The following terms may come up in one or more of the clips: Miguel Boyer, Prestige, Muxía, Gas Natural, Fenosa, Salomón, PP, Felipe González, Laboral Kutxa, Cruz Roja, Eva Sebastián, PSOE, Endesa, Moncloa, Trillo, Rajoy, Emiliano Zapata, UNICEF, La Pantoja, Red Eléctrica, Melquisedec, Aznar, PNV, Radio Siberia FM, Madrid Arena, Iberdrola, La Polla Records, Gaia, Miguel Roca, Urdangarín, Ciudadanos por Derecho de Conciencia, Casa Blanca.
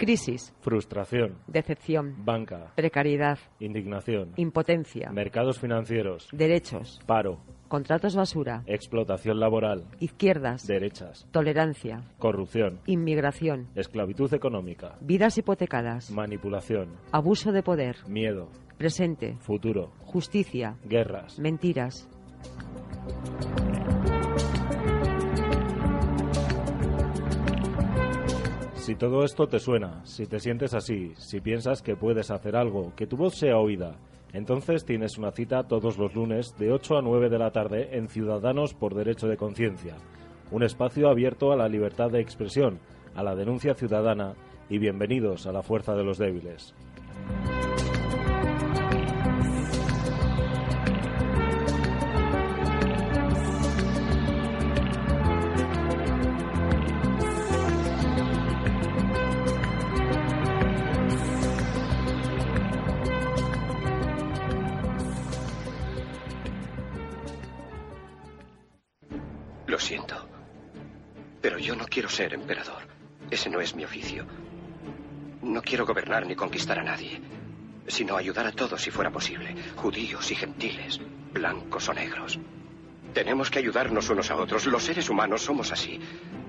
Crisis. Frustración. Decepción. Banca. Precariedad. Indignación. Impotencia. Mercados financieros. Derechos. Paro. Contratos basura. Explotación laboral. Izquierdas. Derechas. Tolerancia. Corrupción. Inmigración. Esclavitud económica. Vidas hipotecadas. Manipulación. Abuso de poder. Miedo. Presente. Futuro. Justicia. Guerras. Mentiras. Si todo esto te suena, si te sientes así, si piensas que puedes hacer algo, que tu voz sea oída, entonces tienes una cita todos los lunes de 8 a 9 de la tarde en Ciudadanos por Derecho de Conciencia, un espacio abierto a la libertad de expresión, a la denuncia ciudadana y bienvenidos a la fuerza de los débiles. Lo siento, pero yo no quiero ser emperador. Ese no es mi oficio. No quiero gobernar ni conquistar a nadie, sino ayudar a todos si fuera posible, judíos y gentiles, blancos o negros. Tenemos que ayudarnos unos a otros. Los seres humanos somos así.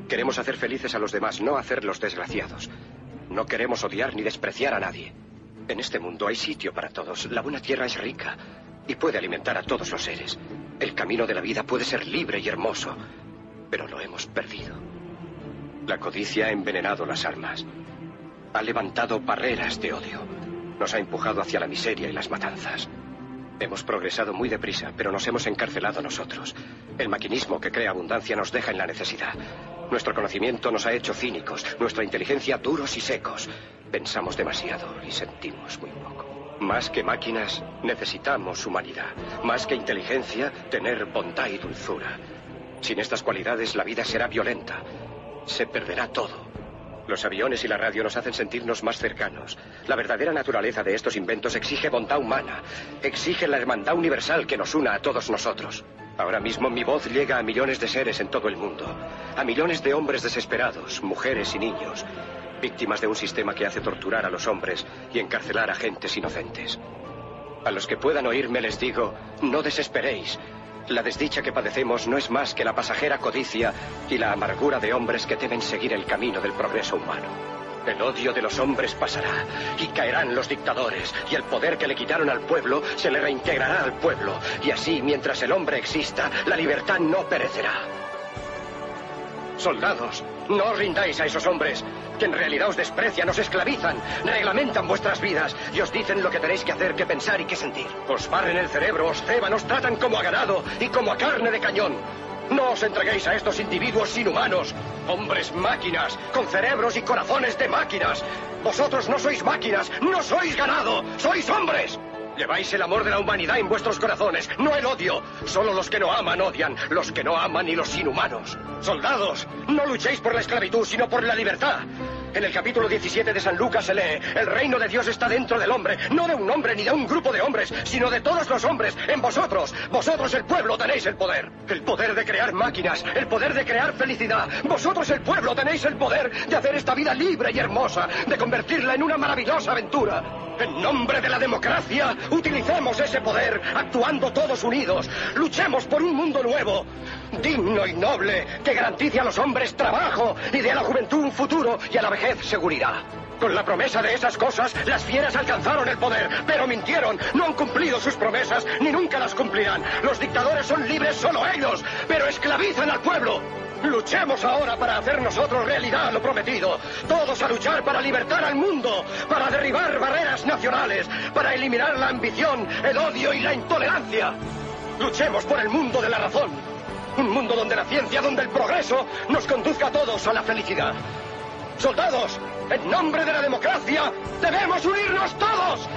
Queremos hacer felices a los demás, no hacerlos desgraciados. No queremos odiar ni despreciar a nadie. En este mundo hay sitio para todos. La buena tierra es rica y puede alimentar a todos los seres. El camino de la vida puede ser libre y hermoso, pero lo hemos perdido. La codicia ha envenenado las almas, ha levantado barreras de odio, nos ha empujado hacia la miseria y las matanzas. Hemos progresado muy deprisa, pero nos hemos encarcelado nosotros. El maquinismo que crea abundancia nos deja en la necesidad. Nuestro conocimiento nos ha hecho cínicos, nuestra inteligencia duros y secos. Pensamos demasiado y sentimos muy poco. Más que máquinas, necesitamos humanidad. Más que inteligencia, tener bondad y dulzura. Sin estas cualidades, la vida será violenta. Se perderá todo. Los aviones y la radio nos hacen sentirnos más cercanos. La verdadera naturaleza de estos inventos exige bondad humana. Exige la hermandad universal que nos una a todos nosotros. Ahora mismo mi voz llega a millones de seres en todo el mundo. A millones de hombres desesperados, mujeres y niños. Víctimas de un sistema que hace torturar a los hombres y encarcelar a gentes inocentes. A los que puedan oírme les digo, no desesperéis. La desdicha que padecemos no es más que la pasajera codicia y la amargura de hombres que temen seguir el camino del progreso humano. El odio de los hombres pasará y caerán los dictadores y el poder que le quitaron al pueblo se le reintegrará al pueblo. Y así, mientras el hombre exista, la libertad no perecerá. Soldados, no os rindáis a esos hombres que en realidad os desprecian, os esclavizan, reglamentan vuestras vidas y os dicen lo que tenéis que hacer, que pensar y que sentir. Os barren el cerebro, os ceban, os tratan como a ganado y como a carne de cañón. No os entreguéis a estos individuos inhumanos, hombres máquinas, con cerebros y corazones de máquinas. Vosotros no sois máquinas, no sois ganado, sois hombres. Lleváis el amor de la humanidad en vuestros corazones, no el odio. Solo los que no aman odian, los que no aman y los inhumanos. Soldados, no luchéis por la esclavitud, sino por la libertad. En el capítulo 17 de San Lucas se lee: el reino de Dios está dentro del hombre, no de un hombre ni de un grupo de hombres, sino de todos los hombres, en vosotros. Vosotros, el pueblo, tenéis el poder de crear máquinas, el poder de crear felicidad. Vosotros, el pueblo, tenéis el poder de hacer esta vida libre y hermosa, de convertirla en una maravillosa aventura. En nombre de la democracia, utilicemos ese poder, actuando todos unidos. Luchemos por un mundo nuevo, digno y noble, que garantice a los hombres trabajo y dé a la juventud un futuro y a la vejez seguridad. Con la promesa de esas cosas, las fieras alcanzaron el poder, pero mintieron, no han cumplido sus promesas, ni nunca las cumplirán. Los dictadores son libres solo ellos, pero esclavizan al pueblo. Luchemos ahora para hacer nosotros realidad lo prometido. Todos a luchar para libertar al mundo, para derribar barreras nacionales, para eliminar la ambición, el odio y la intolerancia. Luchemos por el mundo de la razón. Un mundo donde la ciencia, donde el progreso nos conduzca a todos a la felicidad. Soldados, en nombre de la democracia, debemos unirnos todos.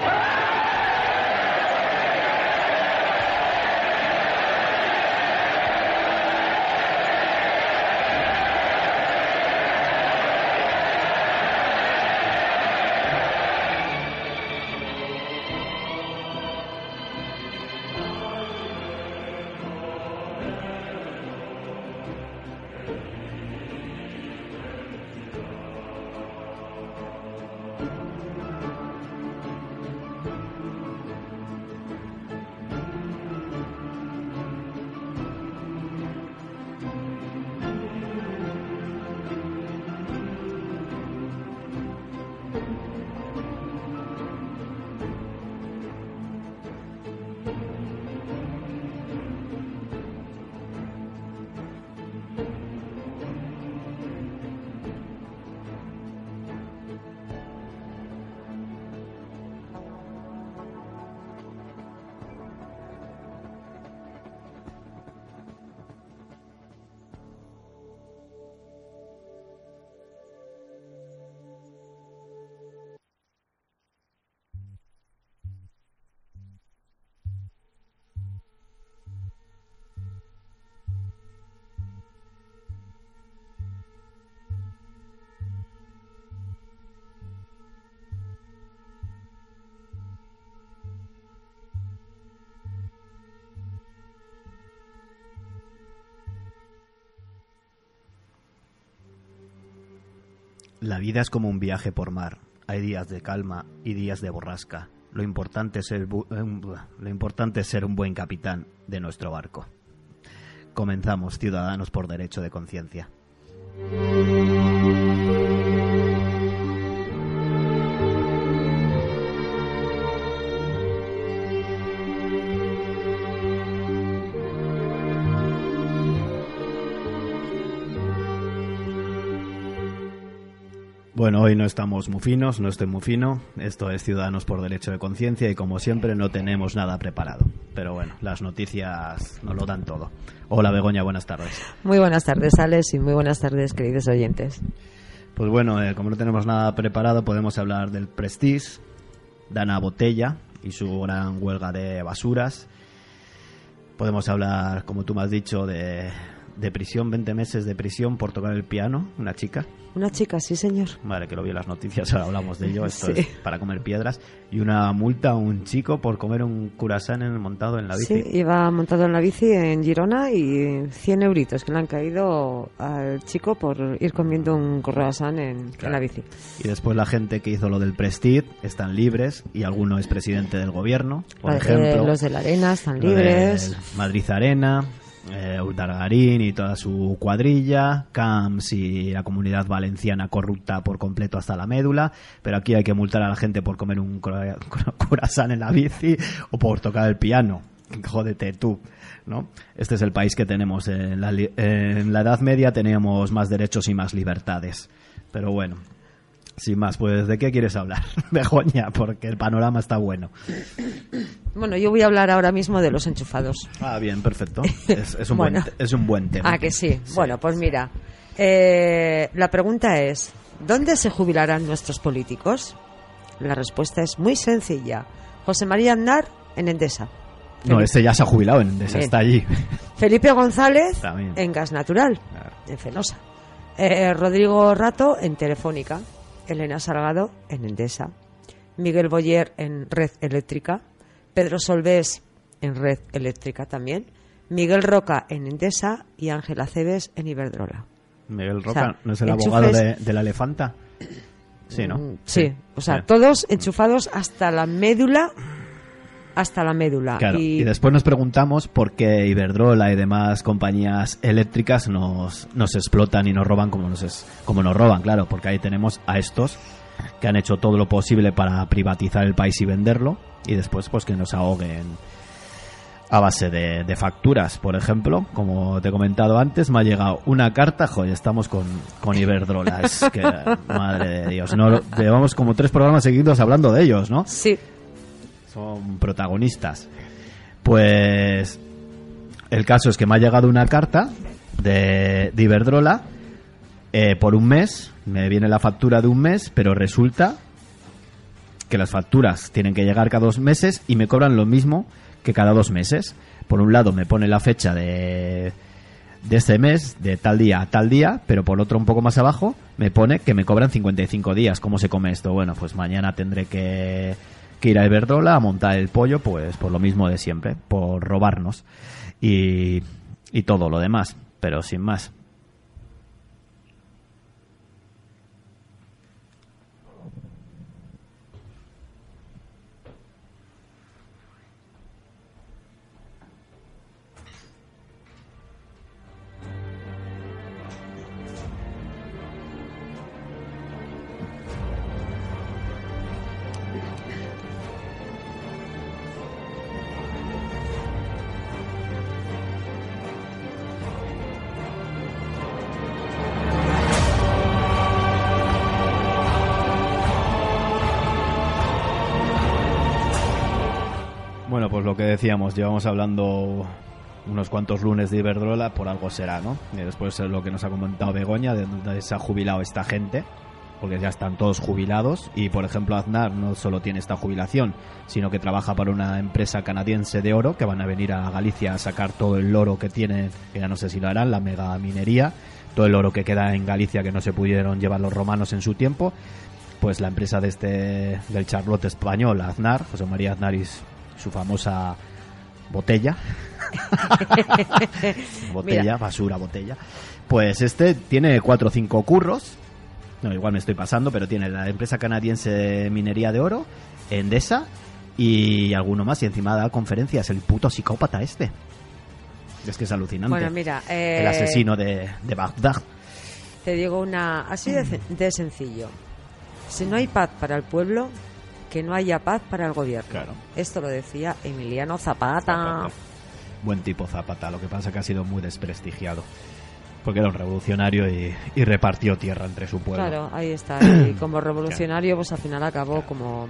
La vida es como un viaje por mar. Hay días de calma y días de borrasca. Lo importante es ser un buen capitán de nuestro barco. Comenzamos, Ciudadanos por Derecho de Conciencia. Bueno, hoy no estamos muy finos, no estoy muy fino. Esto es Ciudadanos por Derecho de Conciencia y, como siempre, no tenemos nada preparado. Pero bueno, las noticias nos lo dan todo. Hola, Begoña, buenas tardes. Muy buenas tardes, Alex, y muy buenas tardes, queridos oyentes. Pues bueno, como no tenemos nada preparado, podemos hablar del Prestige, de Ana Botella y su gran huelga de basuras. Podemos hablar, como tú me has dicho, de prisión, 20 meses de prisión por tocar el piano, una chica. Una chica, sí señor. Vale, que lo vi en las noticias, ahora hablamos de ello, esto sí. Es para comer piedras. Y una multa a un chico por comer un curasán montado en la bici. Sí, iba montado en la bici en Girona y 100 euritos que le han caído al chico por ir comiendo un curasán en la bici. Y después la gente que hizo lo del Prestige están libres y alguno es presidente del gobierno, por ejemplo. Los de la Arena están libres. Madrid Arena... Urdangarín y toda su cuadrilla, Camps y la comunidad valenciana corrupta por completo hasta la médula, pero aquí hay que multar a la gente por comer un croissant en la bici o por tocar el piano. Jódete tú, ¿no? Este es el país que tenemos. En la Edad Media teníamos más derechos y más libertades, pero bueno, sin más, pues ¿de qué quieres hablar, Begoña? Porque el panorama está bueno. Bueno, yo voy a hablar ahora mismo de los enchufados. Ah, bien, perfecto. Es un buen tema. Ah, que sí. Bueno, pues mira, la pregunta es, ¿dónde se jubilarán nuestros políticos? La respuesta es muy sencilla. José María Aznar en Endesa. No, este ya se ha jubilado en Endesa, bien. Está allí. Felipe González también. En Gas Natural, claro. En Fenosa. Rodrigo Rato en Telefónica. Elena Salgado en Endesa, Miguel Boyer en Red Eléctrica, Pedro Solbes en Red Eléctrica también, Miguel Roca en Endesa y Ángela Cebes en Iberdrola. Miguel Roca, o sea, ¿no es el abogado de la elefanta? Sí, ¿no? Sí, o sea, todos enchufados hasta la médula. Claro, y después nos preguntamos por qué Iberdrola y demás compañías eléctricas nos explotan y nos roban como nos roban, claro, porque ahí tenemos a estos que han hecho todo lo posible para privatizar el país y venderlo y después pues que nos ahoguen a base de facturas, por ejemplo. Como te he comentado antes, me ha llegado una carta, joder, estamos con Iberdrola, es que madre de Dios, no, llevamos como 3 programas seguidos hablando de ellos, ¿no? Sí. Son protagonistas. Pues el caso es que me ha llegado una carta de Iberdrola por un mes, me viene la factura de un mes, pero resulta que las facturas tienen que llegar cada 2 meses y me cobran lo mismo que cada 2 meses. Por un lado me pone la fecha de este mes, de tal día a tal día, pero por otro un poco más abajo me pone que me cobran 55 días. ¿Cómo se come esto? Bueno, pues mañana tendré que ir a Iberdrola a montar el pollo, pues por lo mismo de siempre, por robarnos y todo lo demás, pero sin más. Bueno, pues lo que decíamos, llevamos hablando unos cuantos lunes de Iberdrola, por algo será, ¿no? Y después lo que nos ha comentado Begoña, de dónde se ha jubilado esta gente, porque ya están todos jubilados. Y, por ejemplo, Aznar no solo tiene esta jubilación, sino que trabaja para una empresa canadiense de oro, que van a venir a Galicia a sacar todo el oro que tienen, que ya no sé si lo harán, la mega minería, todo el oro que queda en Galicia que no se pudieron llevar los romanos en su tiempo. Pues la empresa del Charlotte español, Aznar, José María Aznar, y su famosa botella. Botella, mira. Basura, botella. Pues este tiene 4 o 5 curros no, igual me estoy pasando, pero tiene la empresa canadiense de minería de oro, Endesa, y alguno más, y encima da conferencias, el puto psicópata este. Es que es alucinante. Bueno, mira, el asesino de Bagdad. Te digo una, así de sencillo. Si no hay paz para el pueblo, que no haya paz para el gobierno. Claro. Esto lo decía Emiliano Zapata. Buen tipo Zapata, lo que pasa que ha sido muy desprestigiado. Porque era un revolucionario y repartió tierra entre su pueblo. Claro, ahí está. Y como revolucionario, pues al final acabó como...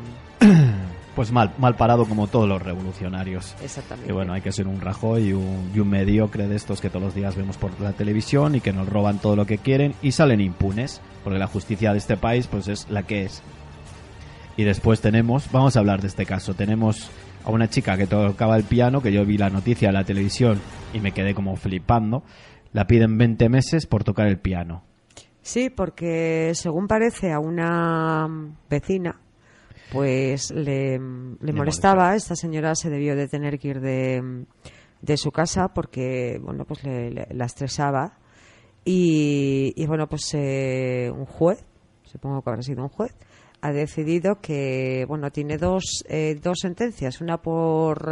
Pues mal parado como todos los revolucionarios. Exactamente. Y bueno, hay que ser un Rajoy y un mediocre de estos que todos los días vemos por la televisión y que nos roban todo lo que quieren y salen impunes, porque la justicia de este país pues es la que es. Y después tenemos, vamos a hablar de este caso, tenemos a una chica que tocaba el piano, que yo vi la noticia en la televisión y me quedé como flipando, la piden 20 meses por tocar el piano. Sí, porque según parece a una vecina pues le molestaba. Esta señora se debió de tener que ir de su casa porque bueno pues la estresaba y bueno pues un juez, supongo que habrá sido un juez, ha decidido que bueno tiene dos sentencias, una por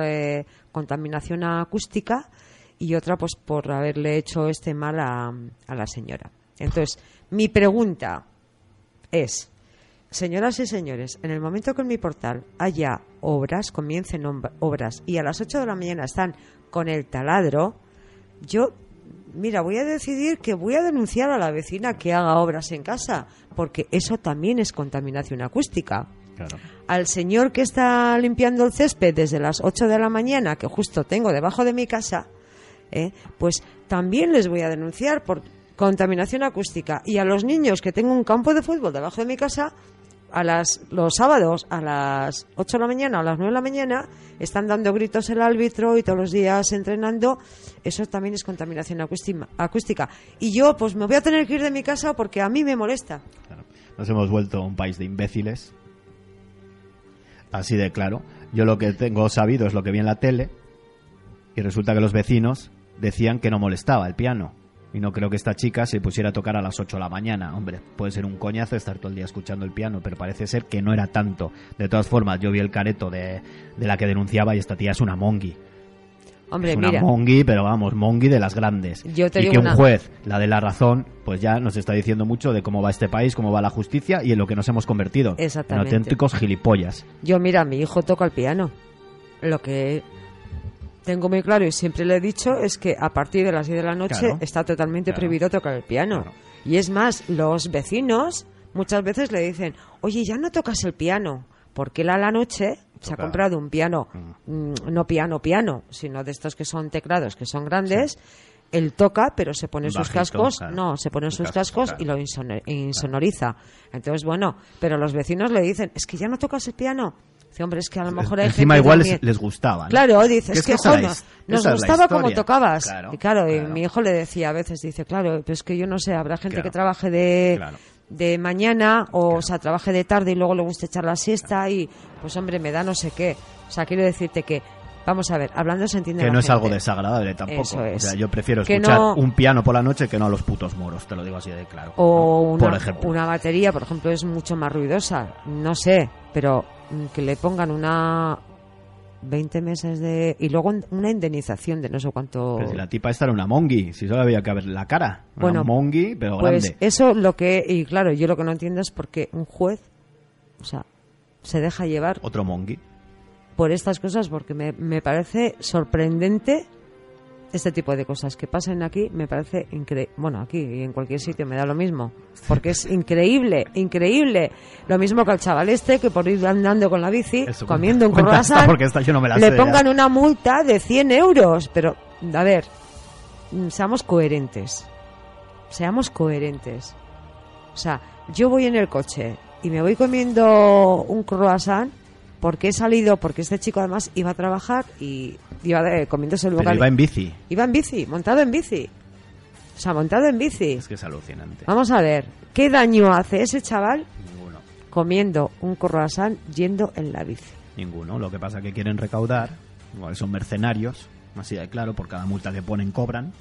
contaminación acústica y otra pues por haberle hecho este mal a la señora. Entonces mi pregunta es: señoras y señores, en el momento que en mi portal haya obras, comiencen obras, y a las 8 de la mañana están con el taladro, yo, mira, voy a decidir que voy a denunciar a la vecina que haga obras en casa, porque eso también es contaminación acústica. Claro. Al señor que está limpiando el césped desde las 8 de la mañana, que justo tengo debajo de mi casa, pues también les voy a denunciar por contaminación acústica. Y a los niños que tengo un campo de fútbol debajo de mi casa... los sábados a las 8 de la mañana o a las 9 de la mañana están dando gritos el árbitro y todos los días entrenando. Eso también es contaminación acústica. Y yo pues me voy a tener que ir de mi casa porque a mí me molesta. Claro. Nos hemos vuelto un país de imbéciles. Así de claro. Yo lo que tengo sabido es lo que vi en la tele y resulta que los vecinos decían que no molestaba el piano. Y no creo que esta chica se pusiera a tocar a las 8 de la mañana. Hombre, puede ser un coñazo estar todo el día escuchando el piano, pero parece ser que no era tanto. De todas formas, yo vi el careto de la que denunciaba y esta tía es una mongi. Hombre, es una mongi, pero vamos, mongi de las grandes. Yo te digo que un juez, la de la razón, pues ya nos está diciendo mucho de cómo va este país, cómo va la justicia y en lo que nos hemos convertido. Exactamente. En auténticos gilipollas. Yo, mira, mi hijo toca el piano. Lo que... tengo muy claro y siempre le he dicho es que a partir de las 10 de la noche está totalmente prohibido tocar el piano. Claro. Y es más, los vecinos muchas veces le dicen, oye, ya no tocas el piano, porque él a la noche se ha comprado un piano, no piano, sino de estos que son teclados, que son grandes, él toca, pero se pone sus cascos, y lo insonoriza. Entonces, bueno, pero los vecinos le dicen, es que ya no tocas el piano. Sí, hombre, es que a lo mejor hay encima gente igual les gustaba, ¿no? Claro, dices, es que joder, nos gustaba cómo tocabas. Claro, y claro, mi hijo le decía a veces, dice, claro, pero es que yo no sé, habrá gente que trabaje de mañana o sea, trabaje de tarde y luego le gusta echar la siesta y, pues hombre, me da no sé qué. O sea, quiero decirte que, vamos a ver, hablando se entiende que no es algo desagradable tampoco. Eso es. O sea, yo prefiero escuchar un piano por la noche que no a los putos moros, te lo digo así de claro. O ¿no? Una batería, por ejemplo, es mucho más ruidosa, no sé, pero... que le pongan 20 meses de... y luego una indemnización de no sé cuánto... Pero si la tipa esta era una mongi, si solo había que ver la cara. Bueno, una mongi, pero pues grande. Eso lo que... y claro, yo lo que no entiendo es por qué un juez, o sea, se deja llevar... otro mongi. Por estas cosas, porque me parece sorprendente este tipo de cosas que pasan aquí, me parece increíble. Bueno, aquí y en cualquier sitio me da lo mismo, porque es increíble. Lo mismo que al chaval este que por ir andando con la bici, eso, comiendo un croissant, no le pongan una multa de 100 euros. Pero, a ver, seamos coherentes. O sea, yo voy en el coche y me voy comiendo un croissant porque he salido, porque este chico además iba a trabajar y iba comiéndose el bocadillo. Pero iba en bici, montado en bici. O sea, montado en bici. Es que es alucinante. Vamos a ver, ¿qué daño hace ese chaval? Ninguno. Comiendo un croissant yendo en la bici. Ninguno, lo que pasa es que quieren recaudar, igual son mercenarios, así de claro, por cada multa que ponen cobran.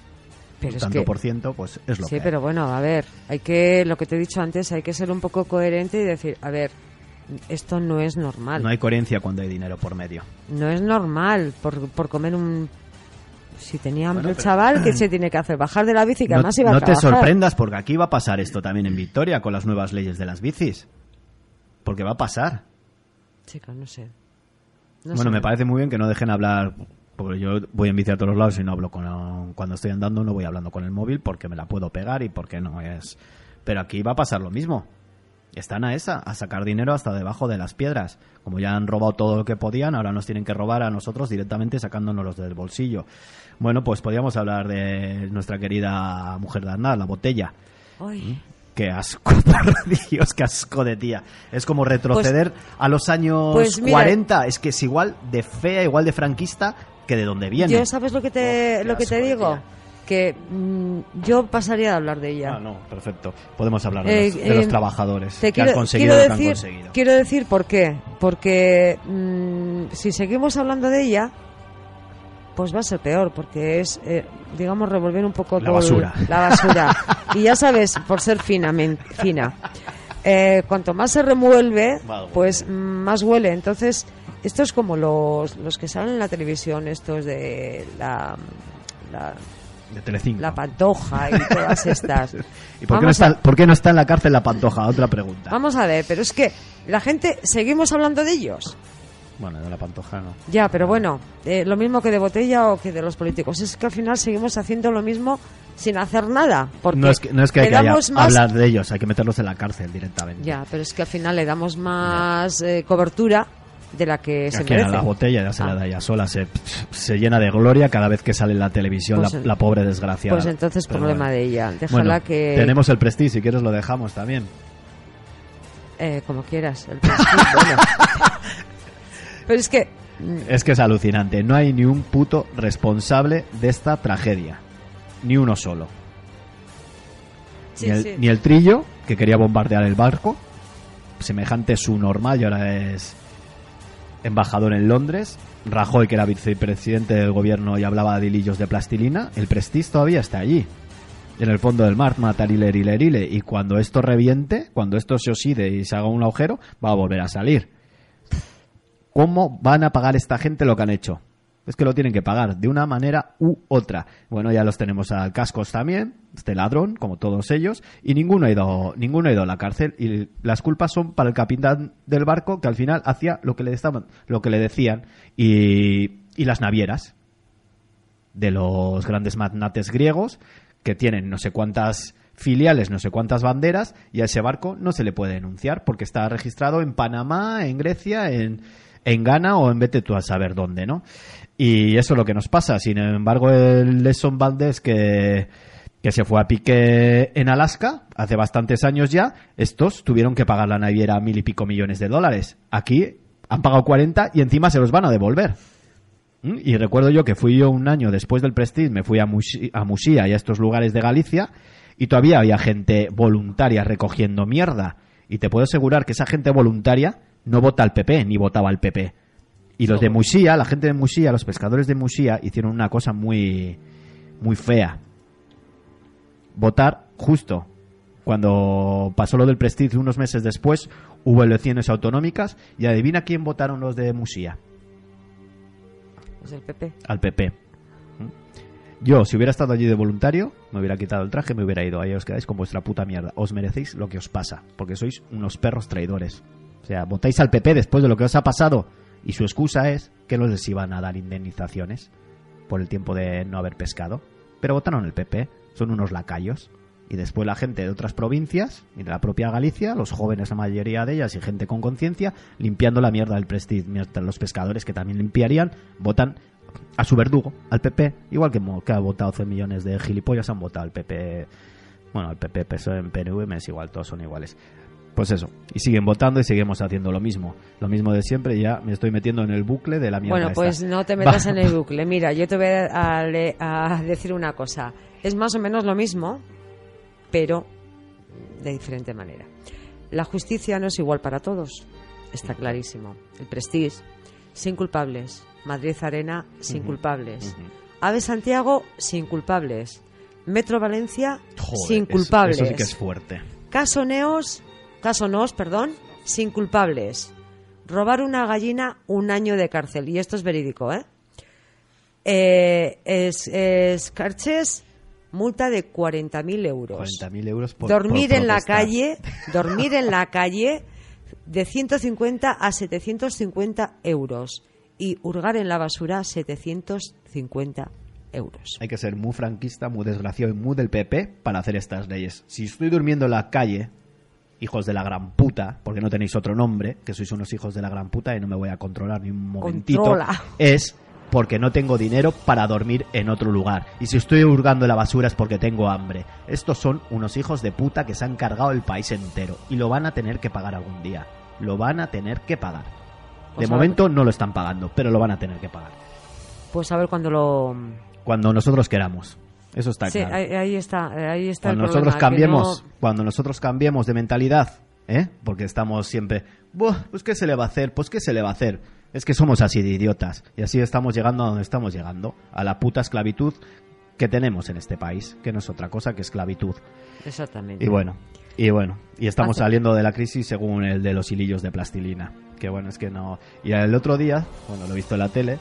pero tanto es que, por ciento, pues es lo que hay. Pero bueno, a ver, hay que, lo que te he dicho antes, hay que ser un poco coherente y decir, a ver, esto no es normal. No hay coherencia cuando hay dinero por medio. No es normal por comer un... Si tenía hambre, bueno, el chaval, ¿qué se tiene que hacer? Bajar de la bici, que no, además iba a trabajar. No te sorprendas, porque aquí va a pasar esto también en Victoria con las nuevas leyes de las bicis. Porque va a pasar. Chica, no sé. No bueno, sé. Me parece muy bien que no dejen hablar... Porque yo voy en bici a todos los lados y no hablo con... Cuando estoy andando no voy hablando con el móvil porque me la puedo pegar y porque no es... Pero aquí va a pasar lo mismo. Están a esa, a sacar dinero hasta debajo de las piedras. Como ya han robado todo lo que podían, ahora nos tienen que robar a nosotros directamente sacándonos del bolsillo. Bueno, pues podríamos hablar de nuestra querida mujer de Aznar, la Botella. Uy. ¡Qué asco, por Dios, qué asco de tía! Es como retroceder a los años 40. Es que es igual de fea, igual de franquista que de donde viene. Yo, ¿sabes lo que te, digo? Que yo pasaría a hablar de ella. Ah, no, perfecto. Podemos hablar de los trabajadores que han conseguido lo que han conseguido. Quiero decir, ¿por qué? Porque si seguimos hablando de ella, pues va a ser peor, porque es, digamos, revolver un poco la basura. Y ya sabes, por ser fina. Cuanto más se remuelve, pues más huele. Entonces, esto es como los que salen en la televisión, estos de la de Telecinco. La Pantoja y todas estas. ¿Y por qué no está en la cárcel la Pantoja? Otra pregunta. Vamos a ver, pero es que la gente... ¿Seguimos hablando de ellos? Bueno, de la Pantoja no. Ya, pero bueno, lo mismo que de Botella o que de los políticos. Es que al final seguimos haciendo lo mismo sin hacer nada. Porque no es que hay que hablar de ellos, hay que meterlos en la cárcel directamente. Ya, pero es que al final le damos más cobertura de la que se merece. A la Botella ya se la da ella sola, se llena de gloria cada vez que sale en la televisión, pues la pobre desgraciada. Pues entonces problema de ella. Déjala, bueno, que... Tenemos el Prestige, si quieres lo dejamos también. Como quieras, el Prestige, bueno. Pero es que... Es que es alucinante, no hay ni un puto responsable de esta tragedia. Ni uno solo. Sí, ni el Trillo, que quería bombardear el barco, semejante su normal y ahora es... embajador en Londres. Rajoy, que era vicepresidente del gobierno y hablaba de hilillos de plastilina. El Prestige todavía está allí, en el fondo del mar, matarilerile. Y cuando esto reviente, cuando esto se oxide y se haga un agujero, va a volver a salir. ¿Cómo van a pagar esta gente lo que han hecho? Es que lo tienen que pagar, de una manera u otra. Bueno, ya los tenemos al cascos también, este ladrón, como todos ellos, y ninguno ha ido a la cárcel. Y las culpas son para el capitán del barco, que al final hacía lo que le decían, y las navieras de los grandes magnates griegos, que tienen no sé cuántas filiales, no sé cuántas banderas, y a ese barco no se le puede denunciar porque está registrado en Panamá, en Grecia, en Ghana o en vete tú a saber dónde, ¿no? Y eso es lo que nos pasa. Sin embargo, el Nelson Valdés, que se fue a pique en Alaska hace bastantes años ya, estos tuvieron que pagar la naviera $1,000 y pico millones. Aquí han pagado 40 y encima se los van a devolver. Y recuerdo yo que fui yo un año después del Prestige, me fui a Muxía y a estos lugares de Galicia, y todavía había gente voluntaria recogiendo mierda. Y te puedo asegurar que esa gente voluntaria no vota al PP, ni votaba al PP. Y los de Muxía, la gente de Muxía, los pescadores de Muxía, hicieron una cosa muy, muy fea. Votar justo. Cuando pasó lo del Prestige, unos meses después, hubo elecciones autonómicas, y adivina quién votaron los de Muxía. Pues el PP. Al PP. Yo, si hubiera estado allí de voluntario, me hubiera quitado el traje, me hubiera ido. Ahí os quedáis con vuestra puta mierda. Os merecéis lo que os pasa, porque sois unos perros traidores. O sea, votáis al PP después de lo que os ha pasado. Y su excusa es que no les iban a dar indemnizaciones por el tiempo de no haber pescado. Pero votaron el PP. Son unos lacayos. Y después la gente de otras provincias y de la propia Galicia, los jóvenes, la mayoría de ellas, y gente con conciencia, limpiando la mierda del Prestige. Mientras los pescadores, que también limpiarían, votan a su verdugo, al PP. Igual que ha votado 100 millones de gilipollas, han votado al PP. Bueno, al PP, PSOE, PNV, es igual, todos son iguales. Pues eso, y siguen votando y seguimos haciendo lo mismo de siempre, y ya me estoy metiendo en el bucle de la mierda. Bueno, pues esta. No te metas en el bucle. Mira, yo te voy a decir una cosa. Es más o menos lo mismo, pero de diferente manera. La justicia no es igual para todos, está clarísimo. El Prestige, sin culpables. Madrid Arena, sin culpables. Ave Santiago, sin culpables. Metro Valencia, joder, sin culpables. Eso sí que es fuerte. Caso Neos, sin culpables. Robar una gallina, 1 año de cárcel. Y esto es verídico, ¿eh? Escarches, multa de 40.000 euros. 40.000 euros por dormir en la calle, de 150 a 750 euros. Y hurgar en la basura, 750 euros. Hay que ser muy franquista, muy desgraciado y muy del PP para hacer estas leyes. Si estoy durmiendo en la calle, hijos de la gran puta, porque no tenéis otro nombre, que sois unos hijos de la gran puta y no me voy a controlar ni un momentito. Controla. Es porque no tengo dinero para dormir en otro lugar. Y si estoy hurgando en la basura es porque tengo hambre. Estos son unos hijos de puta que se han cargado el país entero. Y lo van a tener que pagar algún día. Lo van a tener que pagar. De momento no lo están pagando, pero lo van a tener que pagar. Pues a ver cuando lo... Cuando nosotros queramos. Eso está claro. Sí, ahí está cuando el nosotros problema, cambiemos, no... Cuando nosotros cambiemos de mentalidad, ¿eh? Porque estamos siempre... Pues qué se le va a hacer, Es que somos así de idiotas. Y así estamos llegando a donde estamos llegando. A la puta esclavitud que tenemos en este país. Que no es otra cosa que esclavitud. Exactamente. Y bueno. Y estamos saliendo de la crisis según el de los hilillos de plastilina. Que bueno, es que no... Y el otro día, bueno, lo he visto en la tele...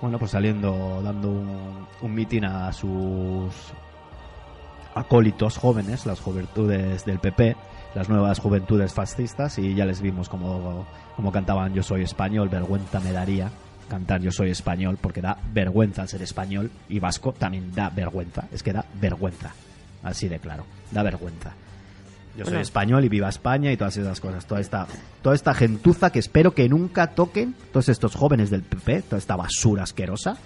Bueno, pues saliendo, dando un mitin a sus acólitos jóvenes, las juventudes del PP, las nuevas juventudes fascistas, y ya les vimos como cantaban Yo soy español, vergüenza me daría cantar Yo soy español, porque da vergüenza ser español, y vasco también da vergüenza, es que da vergüenza, así de claro, da vergüenza. Yo soy español y viva España y todas esas cosas. Toda esta gentuza que espero que nunca toquen, todos estos jóvenes del PP, toda esta basura asquerosa,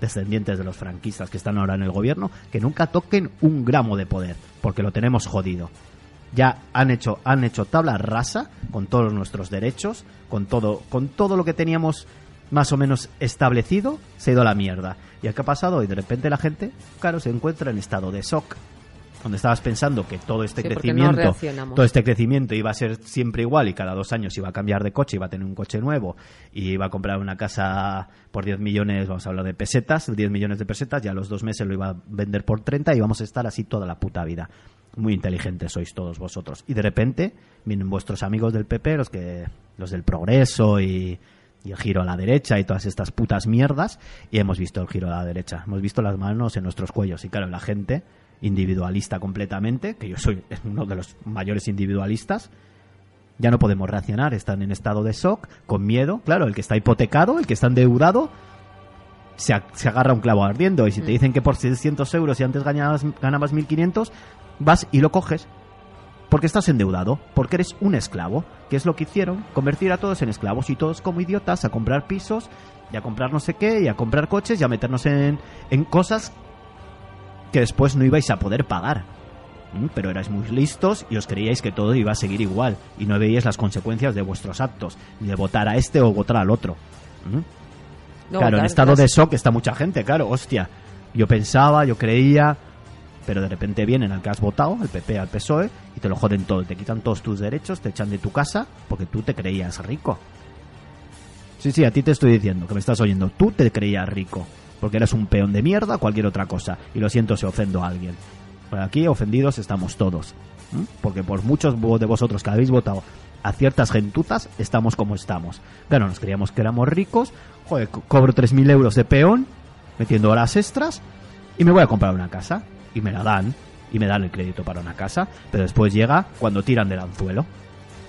descendientes de los franquistas que están ahora en el gobierno, que nunca toquen un gramo de poder, porque lo tenemos jodido. Ya han hecho tabla rasa con todos nuestros derechos, con todo lo que teníamos más o menos establecido, se ha ido a la mierda. ¿Y qué ha pasado? Y de repente la gente, claro, se encuentra en estado de shock. Donde estabas pensando que todo este crecimiento iba a ser siempre igual y cada 2 años iba a cambiar de coche, iba a tener un coche nuevo y iba a comprar una casa por 10 millones, vamos a hablar de pesetas, 10 millones de pesetas, ya a los 2 meses lo iba a vender por 30 y vamos a estar así toda la puta vida. Muy inteligentes sois todos vosotros. Y de repente vienen vuestros amigos del PP, los del progreso y el giro a la derecha y todas estas putas mierdas y hemos visto el giro a la derecha, hemos visto las manos en nuestros cuellos y claro, la gente... individualista completamente, que yo soy uno de los mayores individualistas, ya no podemos reaccionar, están en estado de shock, con miedo, claro, el que está hipotecado, el que está endeudado, se agarra un clavo ardiendo, y si te dicen que por 600 euros y antes ganabas 1.500, vas y lo coges, porque estás endeudado, porque eres un esclavo, que es lo que hicieron, convertir a todos en esclavos y todos como idiotas a comprar pisos, y a comprar no sé qué, y a comprar coches, y a meternos en cosas que después no ibais a poder pagar. Pero erais muy listos y os creíais que todo iba a seguir igual y no veíais las consecuencias de vuestros actos, ni de votar a este o votar al otro. No, claro, en estado de shock está mucha gente, claro, hostia. Yo pensaba, yo creía, pero de repente vienen al que has votado, al PP, al PSOE, y te lo joden todo, te quitan todos tus derechos, te echan de tu casa porque tú te creías rico. Sí, a ti te estoy diciendo, que me estás oyendo, tú te creías rico. Porque eres un peón de mierda, cualquier otra cosa. Y lo siento si ofendo a alguien. Por aquí ofendidos estamos todos. Porque por muchos de vosotros que habéis votado a ciertas gentuzas, estamos como estamos. Claro, nos creíamos que éramos ricos. Joder, cobro 3.000 euros de peón, metiendo horas extras, y me voy a comprar una casa. Y me la dan. Y me dan el crédito para una casa. Pero después llega cuando tiran del anzuelo.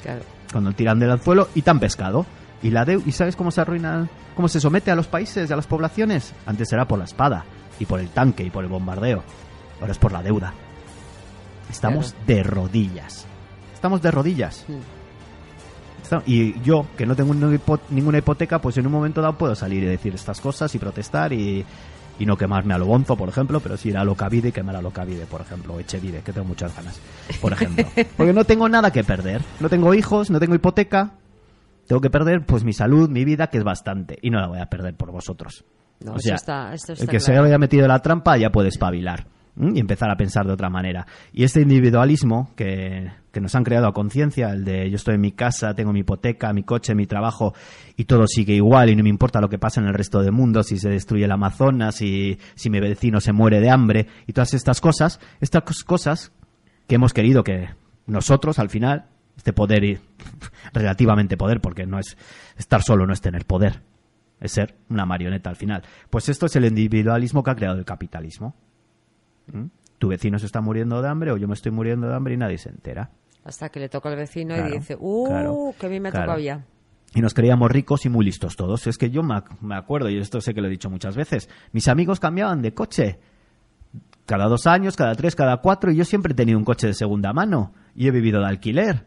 Claro. Cuando tiran del anzuelo y te han pescado. ¿Y sabes cómo se arruina, cómo se somete a los países y a las poblaciones? Antes era por la espada, y por el tanque, y por el bombardeo. Ahora es por la deuda. Estamos de rodillas. Y yo, que no tengo ninguna hipoteca, pues en un momento dado puedo salir y decir estas cosas y protestar y no quemarme a lo bonzo, por ejemplo, pero sí ir a Locavide y quemar a Locavide, por ejemplo, o Echevide, que tengo muchas ganas, por ejemplo. Porque no tengo nada que perder. No tengo hijos, no tengo hipoteca. Tengo que perder pues mi salud, mi vida, que es bastante. Y no la voy a perder por vosotros. No, o sea, esto está el que claro. Se haya metido en la trampa ya puede espabilar. y empezar a pensar de otra manera. Y este individualismo que nos han creado a conciencia, el de yo estoy en mi casa, tengo mi hipoteca, mi coche, mi trabajo y todo sigue igual y no me importa lo que pasa en el resto del mundo, si se destruye el Amazonas, si mi vecino se muere de hambre y todas estas cosas que hemos querido que nosotros al final, este poder y relativamente poder, porque no es estar solo, no es tener poder, es ser una marioneta al final. Pues esto es el individualismo que ha creado el capitalismo. ¿Mm? Tu vecino se está muriendo de hambre o yo me estoy muriendo de hambre y nadie se entera. Hasta que le toca al vecino, claro, y dice, que a mí me ha tocado ya. Y nos creíamos ricos y muy listos todos. Es que yo me acuerdo, y esto sé que lo he dicho muchas veces, mis amigos cambiaban de coche cada 2 años, cada 3, cada 4, y yo siempre he tenido un coche de segunda mano y he vivido de alquiler.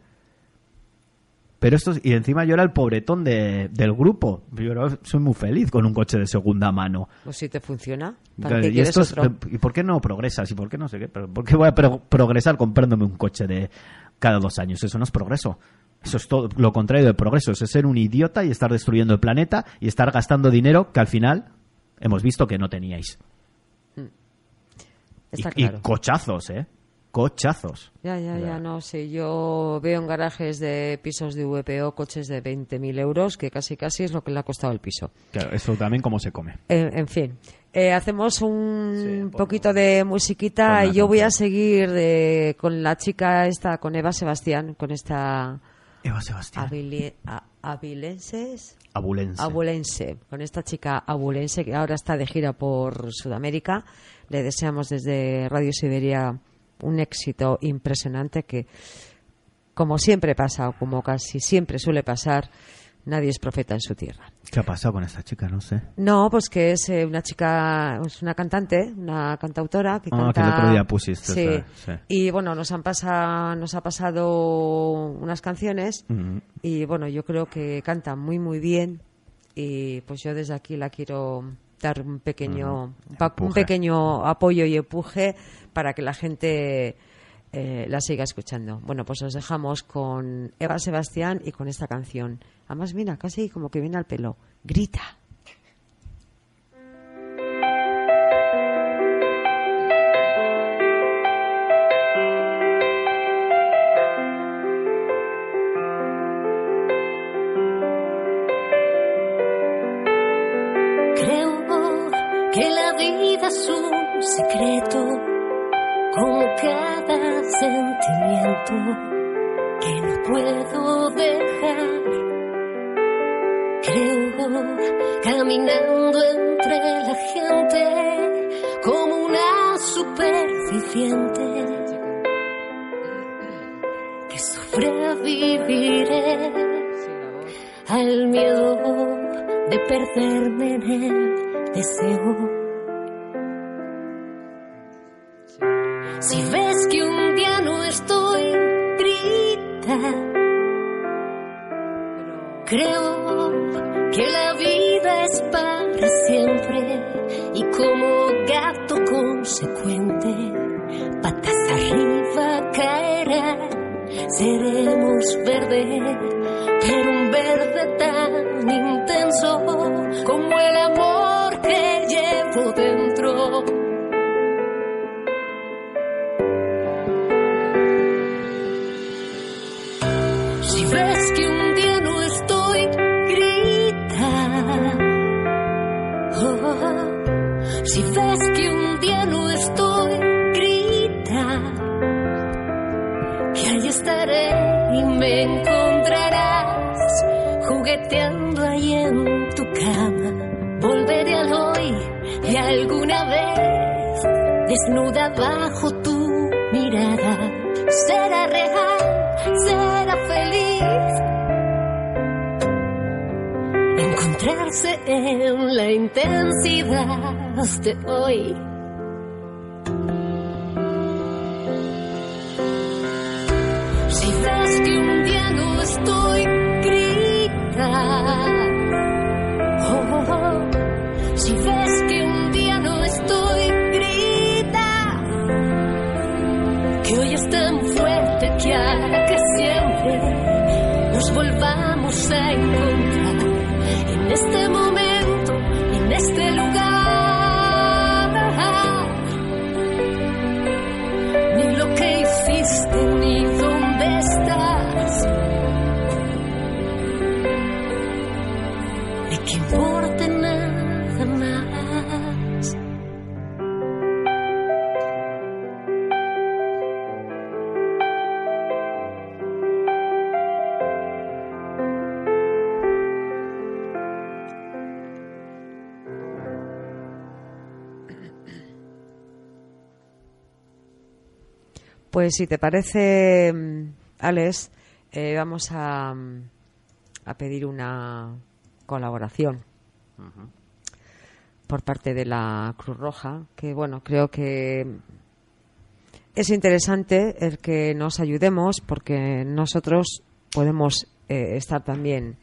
Pero y encima yo era el pobretón del grupo. Yo soy muy feliz con un coche de segunda mano. Pues si te funciona. ¿Y por qué no progresas? ¿Y por qué no sé qué? ¿Por qué voy a progresar comprándome un coche de cada 2 años? Eso no es progreso. Eso es todo lo contrario del progreso. Eso es ser un idiota y estar destruyendo el planeta y estar gastando dinero que al final hemos visto que no teníais. Está claro. Y cochazos, ¿eh? Cochazos. Ya, no sé. Yo veo en garajes de pisos de VPO coches de 20.000 euros, que casi es lo que le ha costado el piso. Claro, eso también cómo se come. En fin, hacemos un poquito de musiquita y yo voy a seguir con la chica esta, con Eva Sebastián, con esta... Eva Sebastián. Abulense. Con esta chica abulense que ahora está de gira por Sudamérica. Le deseamos desde Radio Siberia... un éxito impresionante que, como siempre pasa, o como casi siempre suele pasar, nadie es profeta en su tierra. ¿Qué ha pasado con esta chica? No sé. No, pues que es una chica, es una cantante, una cantautora que canta... que el otro día pusiste. Sí. Sí. Y bueno, nos ha pasado unas canciones, uh-huh, y bueno, yo creo que canta muy, muy bien y pues yo desde aquí la quiero... dar un pequeño apoyo y empuje para que la gente la siga escuchando. Bueno, pues nos dejamos con Eva Sebastián y con esta canción. Además, mira, casi como que viene al pelo. Grita. Es un secreto, como cada sentimiento que no puedo dejar. Creo caminando entre la gente como una superviviente que sobreviviré al miedo de perderme en el deseo. Si ves que un día no estoy, grita. Creo que la vida es para siempre y como gato consecuente, patas arriba caerá. Seremos verde, pero un verde tan intenso como el amor que llevo dentro. Ves que un día no estoy, grita. Oh, si ves que un día no estoy, grita. Que ahí estaré y me encontrarás jugueteando ahí en tu cama. Volveré al hoy y alguna vez desnuda bajo tu mirada. Será real, será feliz. Encontrarse en la intensidad de hoy. Si ves que un día no estoy, grita. Oh, si ves que un día no estoy, grita. Que hoy es tan fuerte que hará que siempre nos volvamos a encontrar en este momento, en este lugar. Pues si te parece, Alex, vamos a pedir una colaboración por parte de la Cruz Roja, que bueno, creo que es interesante el que nos ayudemos, porque nosotros podemos estar también.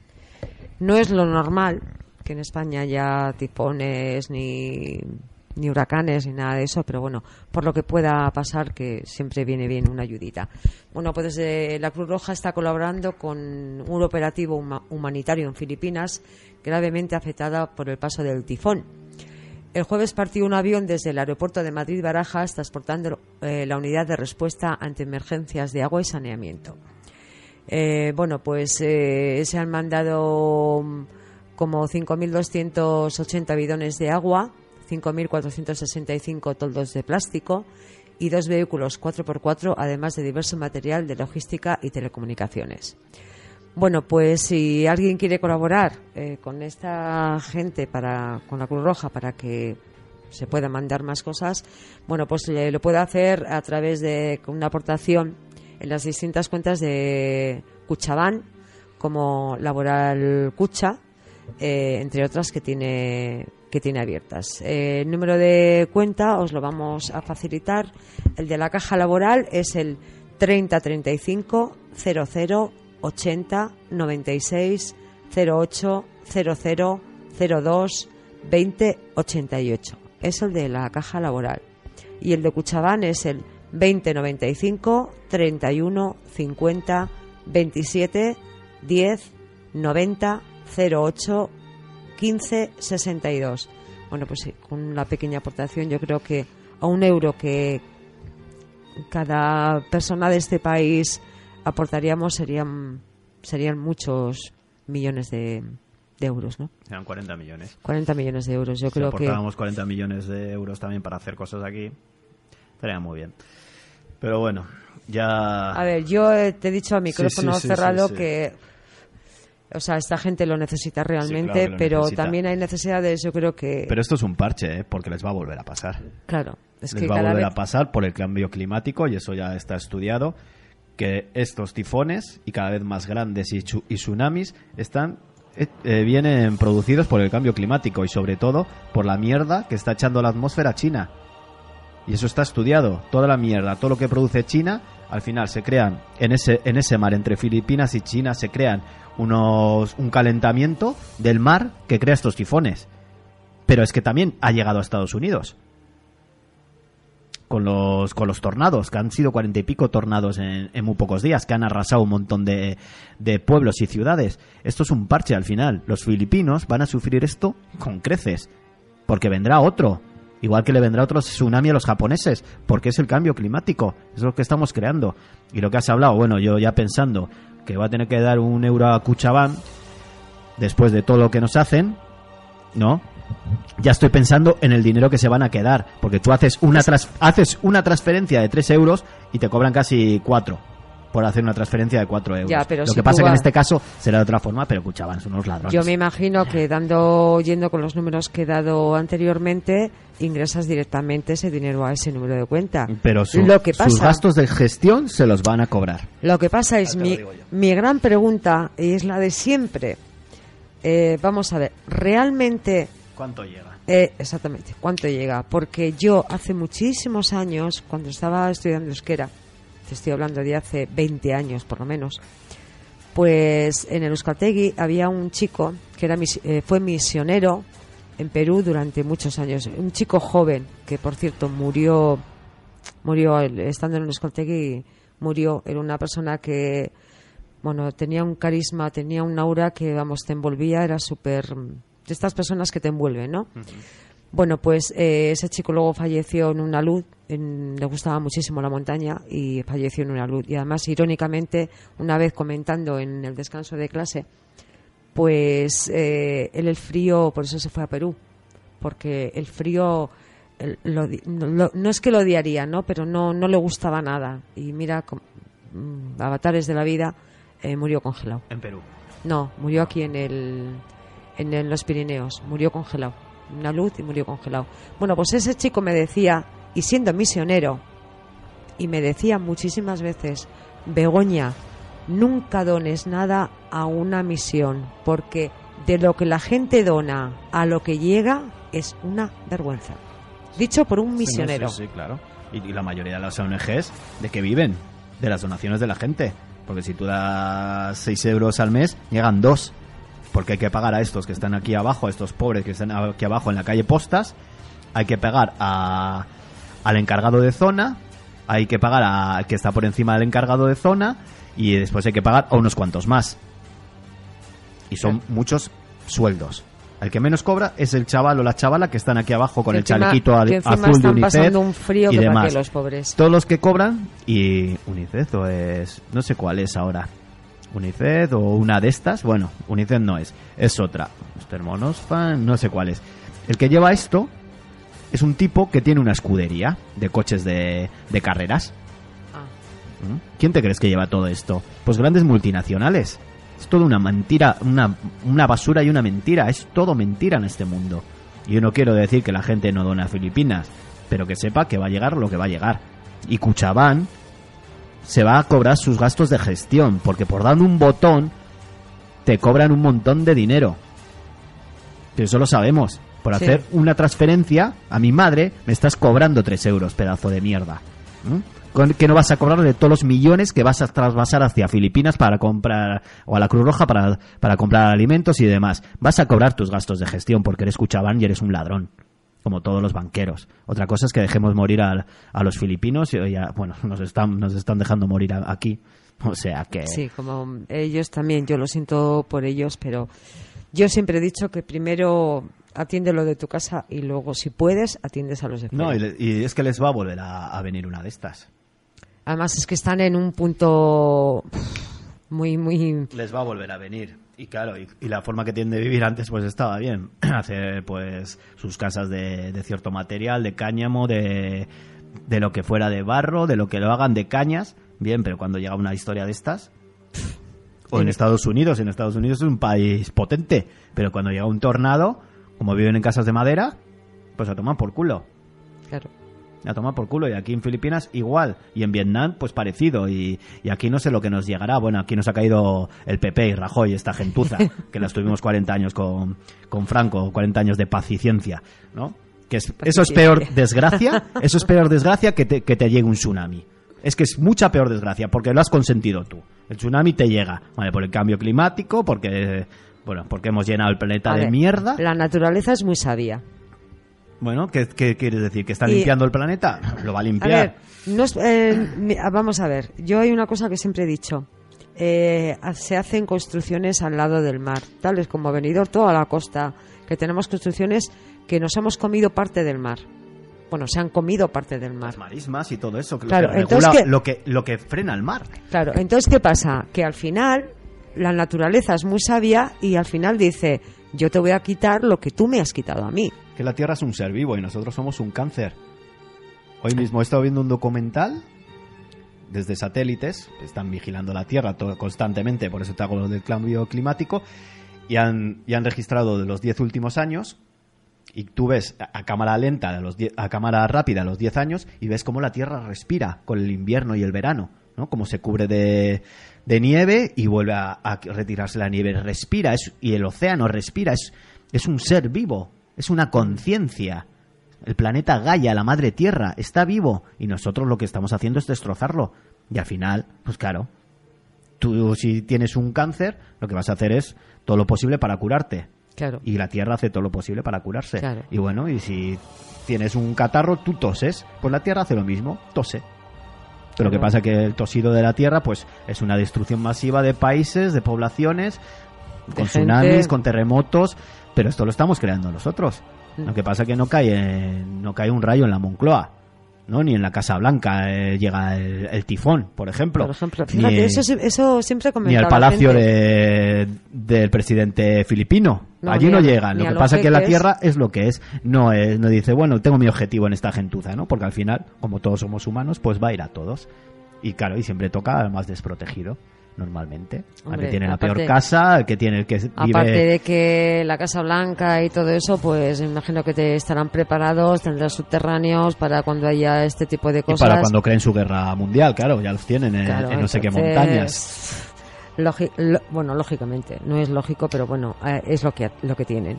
No es lo normal que en España haya tifones ni huracanes ni nada de eso, pero bueno, por lo que pueda pasar, que siempre viene bien una ayudita. Bueno, pues la Cruz Roja está colaborando con un operativo humanitario en Filipinas, gravemente afectada por el paso del tifón. El jueves partió un avión desde el aeropuerto de Madrid Barajas, transportando la unidad de respuesta ante emergencias de agua y saneamiento. Bueno, pues se han mandado como 5.280 bidones de agua, 5.465 toldos de plástico y 2 vehículos 4x4, además de diverso material de logística y telecomunicaciones. Bueno, pues si alguien quiere colaborar con esta gente, con la Cruz Roja, para que se pueda mandar más cosas, bueno, pues lo puede hacer a través de una aportación en las distintas cuentas de Kutxabank, como Laboral Kutxa, entre otras que tiene abiertas. El número de cuenta os lo vamos a facilitar. El de la Caja Laboral es el 3035 00 80 96 08 00 02 20 88. Es el de la Caja Laboral. Y el de Kutxabank es el 2095 31 50 27 10 90 08 15 62. Bueno, pues sí, con una pequeña aportación, yo creo que a un euro que cada persona de este país aportaríamos serían muchos millones de euros, ¿no? Serán 40 millones. 40 millones de euros, yo creo que... Si aportábamos 40 millones de euros también para hacer cosas aquí, estaría muy bien. Pero bueno, ya... A ver, yo te he dicho a micrófono cerrado que... O sea, esta gente lo necesita realmente, sí, claro, pero necesita. También hay necesidades, yo creo que... Pero esto es un parche, ¿eh? Porque les va a volver a pasar. Claro. Es les que va a volver a pasar por el cambio climático, y eso ya está estudiado, que estos tifones, y cada vez más grandes, y tsunamis, vienen producidos por el cambio climático, y sobre todo por la mierda que está echando la atmósfera China. Y eso está estudiado. Toda la mierda, todo lo que produce China, al final se crean, en ese mar entre Filipinas y China, se crean un calentamiento del mar que crea estos tifones. Pero es que también ha llegado a Estados Unidos con los tornados, que han sido 40 y pico tornados en muy pocos días, que han arrasado un montón de pueblos y ciudades. Esto es un parche al final. Los filipinos van a sufrir esto con creces, porque vendrá otro, igual que le vendrá otro tsunami a los japoneses, porque es el cambio climático, es lo que estamos creando. Y lo que has hablado, bueno, yo ya pensando que va a tener que dar un euro a Kutxabank después de todo lo que nos hacen, ¿no? Ya estoy pensando en el dinero que se van a quedar, porque tú haces una transferencia de 3 euros y te cobran casi 4 por hacer una transferencia de 4 euros. Ya, pero lo que pasa es que en este caso será de otra forma, pero Kutxabank son unos ladrones. Yo me imagino que yendo con los números que he dado anteriormente, ingresas directamente ese dinero a ese número de cuenta. Pero sus gastos de gestión se los van a cobrar. Lo que pasa es, mi gran pregunta, y es la de siempre, vamos a ver, ¿realmente cuánto llega? Exactamente, ¿cuánto llega? Porque yo hace muchísimos años, cuando estaba estudiando euskera, te estoy hablando de hace 20 años por lo menos, pues en el Euskaltegui había un chico que fue misionero en Perú durante muchos años, un chico joven que, por cierto, murió estando en el Euskaltegui, murió. Era una persona que, bueno, tenía un carisma, tenía un aura que, vamos, te envolvía, era súper... de estas personas que te envuelven, ¿no? Uh-huh. Bueno, pues ese chico luego falleció en una luz, le gustaba muchísimo la montaña y falleció en una luz. Y además, irónicamente, una vez comentando en el descanso de clase, pues él el frío, por eso se fue a Perú, porque el frío, no es que lo odiaría, ¿no? Pero no le gustaba nada. Y mira, avatares de la vida, murió congelado. ¿En Perú? No, murió aquí en los Pirineos, murió congelado. Una luz y murió congelado. Bueno, pues ese chico me decía, y siendo misionero, y me decía muchísimas veces: Begoña, nunca dones nada a una misión, porque de lo que la gente dona a lo que llega es una vergüenza. Dicho por un misionero. Sí, sí, claro. Y la mayoría de las ONGs, ¿de qué viven? De las donaciones de la gente. Porque si tú das 6 euros al mes, llegan 2. Porque hay que pagar a estos que están aquí abajo, a estos pobres que están aquí abajo en la calle Postas. Hay que pagar al encargado de zona. Hay que pagar al que está por encima del encargado de zona. Y después hay que pagar a unos cuantos más. Y son muchos sueldos. El que menos cobra es el chaval o la chavala que están aquí abajo con el chalequito azul de UNICEF un frío y demás. Los pobres. Todos los que cobran, y UNICEF o es, no sé cuál es ahora, UNICEF o una de estas, bueno, UNICEF no es otra, no sé cuál es. El que lleva esto es un tipo que tiene una escudería de coches de carreras. ¿Quién te crees que lleva todo esto? Pues grandes multinacionales. Es toda una mentira, una basura y una mentira. Es todo mentira en este mundo. Y yo no quiero decir que la gente no dona a Filipinas, pero que sepa que va a llegar lo que va a llegar. Y Cuchabán se va a cobrar sus gastos de gestión, porque por dar un botón te cobran un montón de dinero. Pero eso lo sabemos. Por hacer una transferencia a mi madre me estás cobrando 3 euros, pedazo de mierda. Que no vas a cobrar de todos los millones que vas a trasvasar hacia Filipinas para comprar, o a la Cruz Roja para comprar alimentos y demás. Vas a cobrar tus gastos de gestión porque eres Cuchabán y eres un ladrón, como todos los banqueros. Otra cosa es que dejemos morir a los filipinos y bueno, nos están dejando morir aquí. O sea que... Sí, como ellos también, yo lo siento por ellos, pero yo siempre he dicho que primero... Atiende lo de tu casa y luego, si puedes, atiendes a los de fuera. No, y es que les va a volver a venir una de estas. Además, es que están en un punto muy, muy... Les va a volver a venir. Y claro, y la forma que tienen de vivir antes, pues estaba bien. Hacer, pues, sus casas de cierto material, de cáñamo, de lo que fuera de barro, de lo que lo hagan de cañas. Bien, pero cuando llega una historia de estas... O en Estados Unidos es un país potente. Pero cuando llega un tornado... Como viven en casas de madera, pues a tomar por culo. Claro. A tomar por culo. Y aquí en Filipinas igual. Y en Vietnam, pues parecido. Y aquí no sé lo que nos llegará. Bueno, aquí nos ha caído el PP y Rajoy, esta gentuza, que las tuvimos 40 años con Franco, 40 años de paz y ciencia, ¿no? Que es, eso es peor desgracia que te llegue un tsunami. Es que es mucha peor desgracia, porque lo has consentido tú. El tsunami te llega, vale, por el cambio climático, porque... Bueno, porque hemos llenado el planeta de mierda. La naturaleza es muy sabia. Bueno, ¿qué quieres decir? ¿Que está limpiando el planeta? Lo va a limpiar. A ver, vamos a ver. Yo hay una cosa que siempre he dicho. Se hacen construcciones al lado del mar, tales como Benidorm, toda la costa, que tenemos construcciones que nos hemos comido parte del mar. Bueno, se han comido parte del mar. Las marismas y todo eso, claro, lo que regula, lo que frena el mar. Claro, entonces, ¿qué pasa? Que al final... La naturaleza es muy sabia y al final dice: yo te voy a quitar lo que tú me has quitado a mí. Que la Tierra es un ser vivo y nosotros somos un cáncer. Hoy mismo he estado viendo un documental desde satélites, están vigilando la Tierra constantemente, por eso te hago lo del cambio climático, y han registrado de los 10 últimos años, y tú ves a cámara lenta, a cámara rápida los 10 años, y ves cómo la Tierra respira con el invierno y el verano, ¿no? Como se cubre de nieve y vuelve a retirarse la nieve, respira, y el océano respira, es un ser vivo, es una conciencia. El planeta Gaia, la madre Tierra, está vivo, y nosotros lo que estamos haciendo es destrozarlo. Y al final, pues claro, tú si tienes un cáncer, lo que vas a hacer es todo lo posible para curarte. Claro. Y la Tierra hace todo lo posible para curarse. Claro. Y bueno, y si tienes un catarro, tú toses, pues la Tierra hace lo mismo, tose. Pero lo que pasa es que el tosido de la Tierra, pues, es una destrucción masiva de países, de poblaciones, con tsunamis, con terremotos, pero esto lo estamos creando nosotros. Lo que pasa es que no cae un rayo en la Moncloa, ¿no? Ni en la Casa Blanca llega el tifón, por ejemplo. Por ejemplo, fíjate, eso siempre comentaba. Ni al palacio del presidente filipino. No, allí no llegan. Lo que pasa es que la Tierra es lo que es. No dice, bueno, tengo mi objetivo en esta gentuza, ¿no? Porque al final, como todos somos humanos, pues va a ir a todos. Y claro, y siempre toca al más desprotegido. normalmente. Hombre, al que tiene la peor casa, al que tiene el que vive... Aparte de que la Casa Blanca y todo eso, pues imagino que te estarán preparados, tendrán subterráneos para cuando haya este tipo de cosas. Y para cuando creen su guerra mundial, claro, ya los tienen en no sé qué montañas. Lógicamente, no es lógico, pero bueno, es lo que tienen.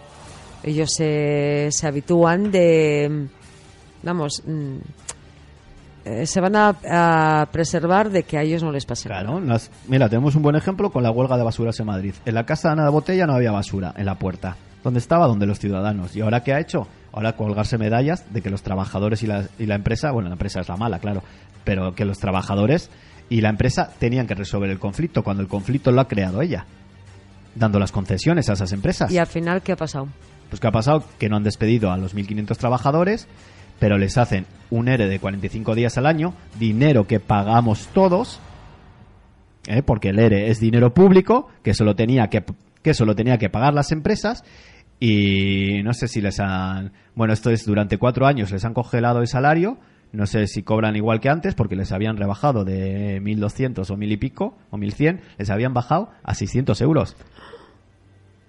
Ellos se habitúan de... Vamos... se van a preservar de que a ellos no les pase nada. Claro, mira, tenemos un buen ejemplo con la huelga de basuras en Madrid. En la casa de Ana Botella no había basura en la puerta. ¿Dónde estaba? Donde los ciudadanos. ¿Y ahora qué ha hecho? Ahora colgarse medallas de que los trabajadores y la empresa... Bueno, la empresa es la mala, claro. Pero que los trabajadores y la empresa tenían que resolver el conflicto cuando el conflicto lo ha creado ella. Dando las concesiones a esas empresas. ¿Y al final qué ha pasado? Pues que ha pasado que no han despedido a los 1.500 trabajadores... Pero les hacen un ERE de 45 días al año, dinero que pagamos todos, porque el ERE es dinero público, que solo tenía que pagar las empresas, y no sé si les han... Bueno, esto es durante 4 años, les han congelado el salario, no sé si cobran igual que antes, porque les habían rebajado de 1.200 o 1.000 y pico, o 1.100, les habían bajado a 600 euros.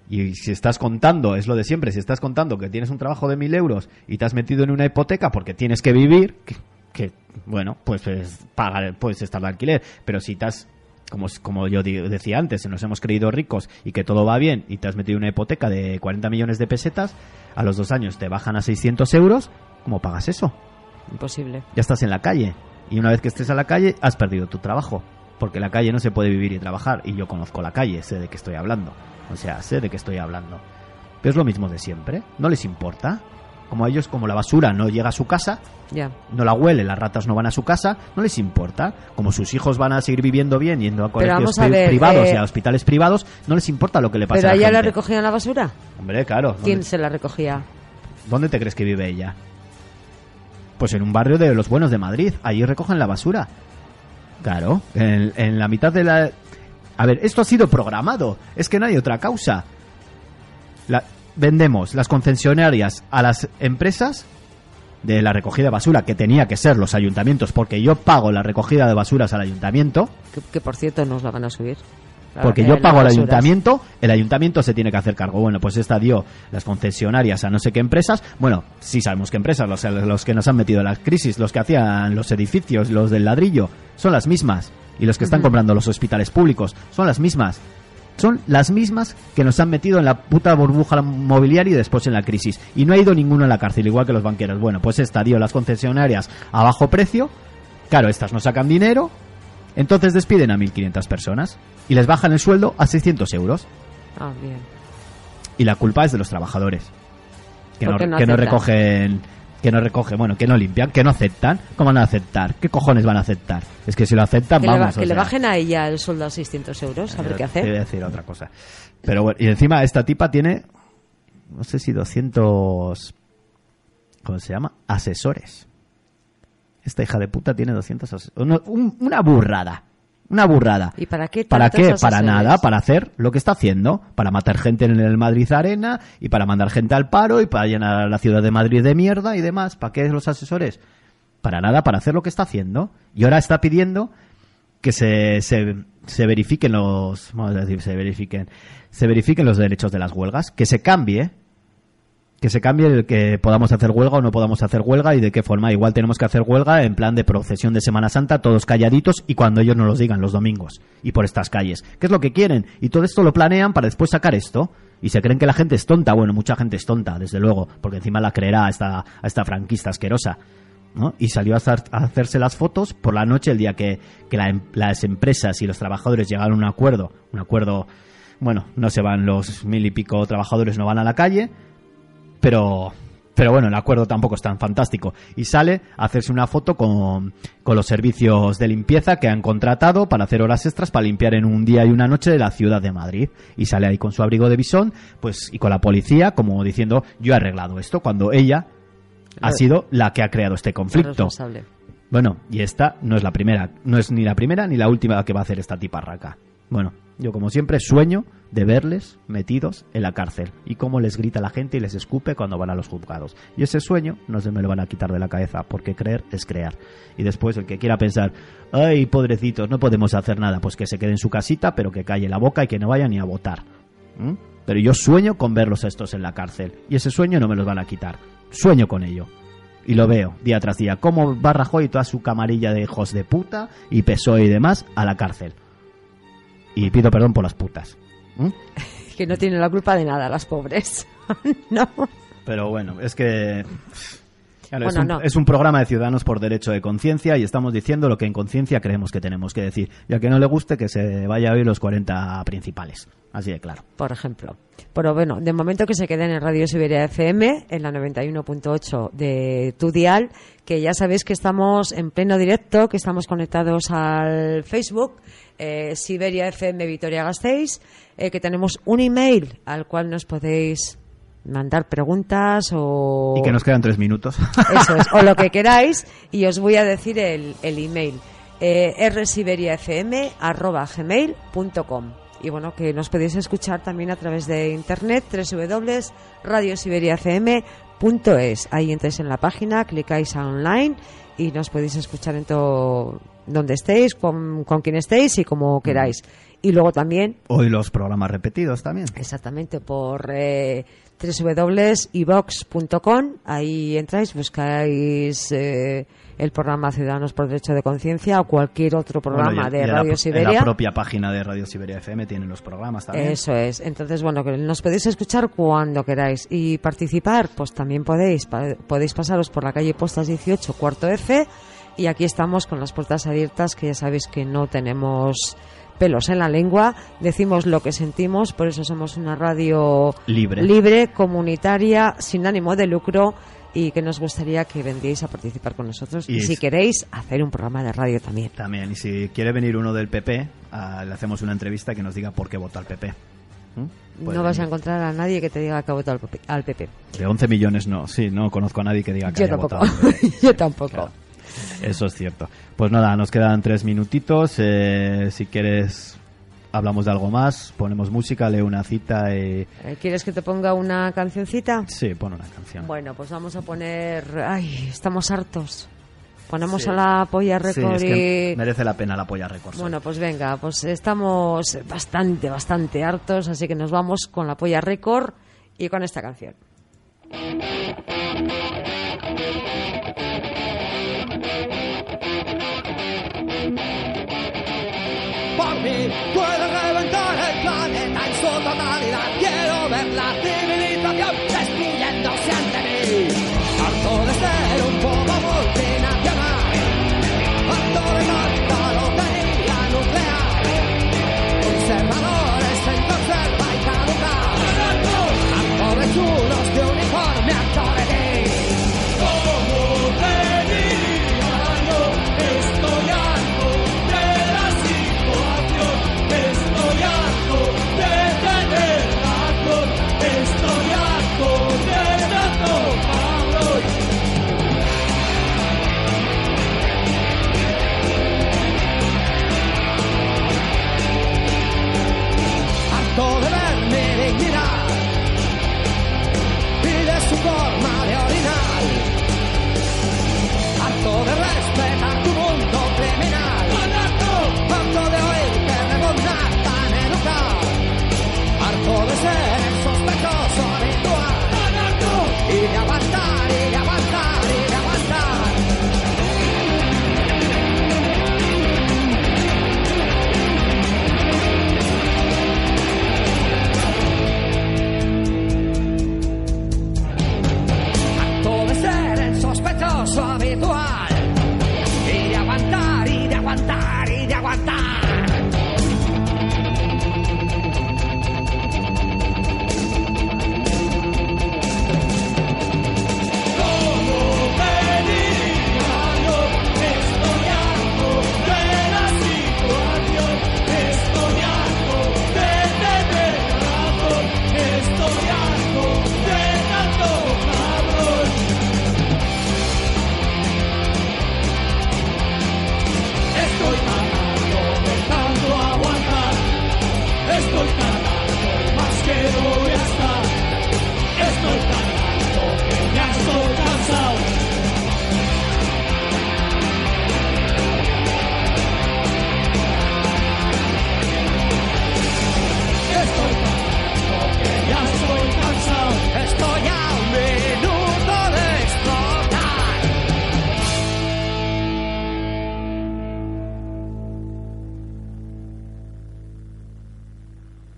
Y si estás contando, es lo de siempre, si estás contando que tienes un trabajo de 1.000 euros y te has metido en una hipoteca porque tienes que vivir, bueno, pues pagar, pues estar de alquiler. Pero si estás, como yo decía antes, si nos hemos creído ricos y que todo va bien y te has metido en una hipoteca de 40 millones de pesetas, a los 2 años te bajan a 600 euros, ¿cómo pagas eso? Imposible. Ya estás en la calle. Y una vez que estés a la calle, has perdido tu trabajo. Porque en la calle no se puede vivir y trabajar. Y yo conozco la calle, sé de qué estoy hablando. Pero es lo mismo de siempre. No les importa. Como a ellos, como la basura no llega a su casa, yeah, no la huele, las ratas no van a su casa, no les importa. Como sus hijos van a seguir viviendo bien, yendo a colegios privados y a hospitales privados, no les importa lo que le pase a la gente. ¿Pero ella la recogía en la basura? Hombre, claro. ¿Quién se la recogía? ¿Dónde te crees que vive ella? Pues en un barrio de los buenos de Madrid. Allí recogen la basura. Claro, en la mitad de la... A ver, esto ha sido programado. Es que no hay otra causa. Vendemos las concesionarias a las empresas de la recogida de basura, que tenía que ser los ayuntamientos, porque yo pago la recogida de basuras al ayuntamiento. Que por cierto, nos la van a subir. Porque yo pago al ayuntamiento, el ayuntamiento se tiene que hacer cargo. Bueno, pues esta dio las concesionarias a no sé qué empresas. Bueno, sí sabemos qué empresas, los que nos han metido en la crisis, los que hacían los edificios, los del ladrillo, son las mismas. Y los que están comprando los hospitales públicos son las mismas. Son las mismas que nos han metido en la puta burbuja mobiliaria y después en la crisis. Y no ha ido ninguno a la cárcel, igual que los banqueros. Bueno, pues esta dio las concesionarias a bajo precio. Claro, estas no sacan dinero. Entonces despiden a 1.500 personas y les bajan el sueldo a 600 euros. Ah, bien. Y la culpa es de los trabajadores. Que no recogen, bueno, que no limpian, que no aceptan. ¿Cómo van a aceptar? ¿Qué cojones van a aceptar? Es que si lo aceptan, le bajen a ella el sueldo a 600 euros, a ver qué hacer. Te voy a decir otra cosa. Pero bueno, y encima esta tipa tiene, no sé si 200, ¿cómo se llama? Asesores. Esta hija de puta tiene 200 asesores. Una burrada. Una burrada. ¿Y para qué? ¿Para qué? Asesores. Para nada, para hacer lo que está haciendo, para matar gente en el Madrid Arena y para mandar gente al paro y para llenar la ciudad de Madrid de mierda y demás. ¿Para qué los asesores? Para nada, para hacer lo que está haciendo. Y ahora está pidiendo que se verifiquen los, vamos a decir, se verifiquen los derechos de las huelgas, que se cambie el que podamos hacer huelga o no podamos hacer huelga y de qué forma. Igual tenemos que hacer huelga en plan de procesión de Semana Santa, todos calladitos y cuando ellos nos los digan los domingos y por estas calles. ¿Qué es lo que quieren? Y todo esto lo planean para después sacar esto y se creen que la gente es tonta. Bueno, mucha gente es tonta, desde luego, porque encima la creerá a esta franquista asquerosa, ¿no? Y salió a hacerse las fotos por la noche el día que las empresas y los trabajadores llegaron a un acuerdo, bueno, no se van los 1.000 y pico trabajadores, no van a la calle. Pero bueno, el acuerdo tampoco es tan fantástico. Y sale a hacerse una foto con los servicios de limpieza que han contratado para hacer horas extras para limpiar en un día y una noche de la ciudad de Madrid. Y sale ahí con su abrigo de visón, pues, y con la policía, como diciendo, yo he arreglado esto, cuando ella ha sido la que ha creado este conflicto. Bueno, y esta no es la primera, no es ni la primera ni la última que va a hacer esta tiparraca. Bueno, Yo, como siempre, sueño de verles metidos en la cárcel y cómo les grita la gente y les escupe cuando van a los juzgados. Y ese sueño no se me lo van a quitar de la cabeza, porque creer es crear. Y después el que quiera pensar, ay, pobrecitos, no podemos hacer nada, pues que se quede en su casita, pero que calle la boca y que no vaya ni a votar. ¿Mm? Pero yo sueño con verlos a estos en la cárcel, y ese sueño no me los van a quitar. Sueño con ello. Y lo veo día tras día, cómo va Rajoy y toda su camarilla de hijos de puta y PSOE y demás a la cárcel. Y pido perdón por las putas. ¿Mm? Que no tienen la culpa de nada, las pobres. No. Pero bueno, es que... Claro, bueno, es un programa de Ciudadanos por Derecho de Conciencia y estamos diciendo lo que en conciencia creemos que tenemos que decir. Y a que no le guste, que se vaya a oír los 40 principales. Así de claro. Por ejemplo. Pero bueno, de momento que se queden en Radio Siberia FM, en la 91.8 de tu dial, que ya sabéis que estamos en pleno directo, que estamos conectados al Facebook, Siberia FM Vitoria-Gasteiz, que tenemos un email al cual nos podéis... mandar preguntas o... Y que nos quedan 3 minutos. Eso es, o lo que queráis, y os voy a decir el email, rsiberiafm@gmail.com. Y bueno, que nos podéis escuchar también a través de internet, www.radiosiberiafm.es. Ahí entráis en la página, clicáis a online y nos podéis escuchar en todo donde estéis, con quien estéis y como queráis. Y luego también... Hoy los programas repetidos también. Exactamente, por... www.ivox.com. Ahí entráis, buscáis el programa Ciudadanos por Derecho de Conciencia o cualquier otro programa de Radio Siberia. En la propia página de Radio Siberia FM tienen los programas también. Eso es. Entonces, bueno, que nos podéis escuchar cuando queráis y participar, pues también podéis pasaros por la calle Postas 18, cuarto F, y aquí estamos con las puertas abiertas, que ya sabéis que no tenemos... pelos en la lengua, decimos lo que sentimos, por eso somos una radio libre, comunitaria, sin ánimo de lucro, y que nos gustaría que vendríais a participar con nosotros y si queréis hacer un programa de radio también. También, y si quiere venir uno del PP, le hacemos una entrevista que nos diga por qué votó al PP. No vas a encontrar a nadie que te diga que ha votado al PP. De 11 millones no, sí, no conozco a nadie que diga que haya votado al PP. Yo tampoco. Claro. Eso es cierto. Pues nada, nos quedan 3 minutitos. Si quieres, hablamos de algo más. Ponemos música, leo una cita y... ¿Quieres que te ponga una cancioncita? Sí, pon una canción. Bueno, pues vamos a poner... Ay, estamos hartos. Ponemos a La Polla Records. Sí, es que merece la pena La Polla Records. Bueno, pues venga, pues estamos bastante hartos, así que nos vamos con La Polla Records y con esta canción. Por mí puedo reventar el planeta en su totalidad. Quiero ver la civilización destruyéndose ante mí. Harto de ser un poco multinacional, harto de tanta lotería nuclear, conservadores en conserva y caducar, harto de chulos de uniforme, harto de ti. Estoy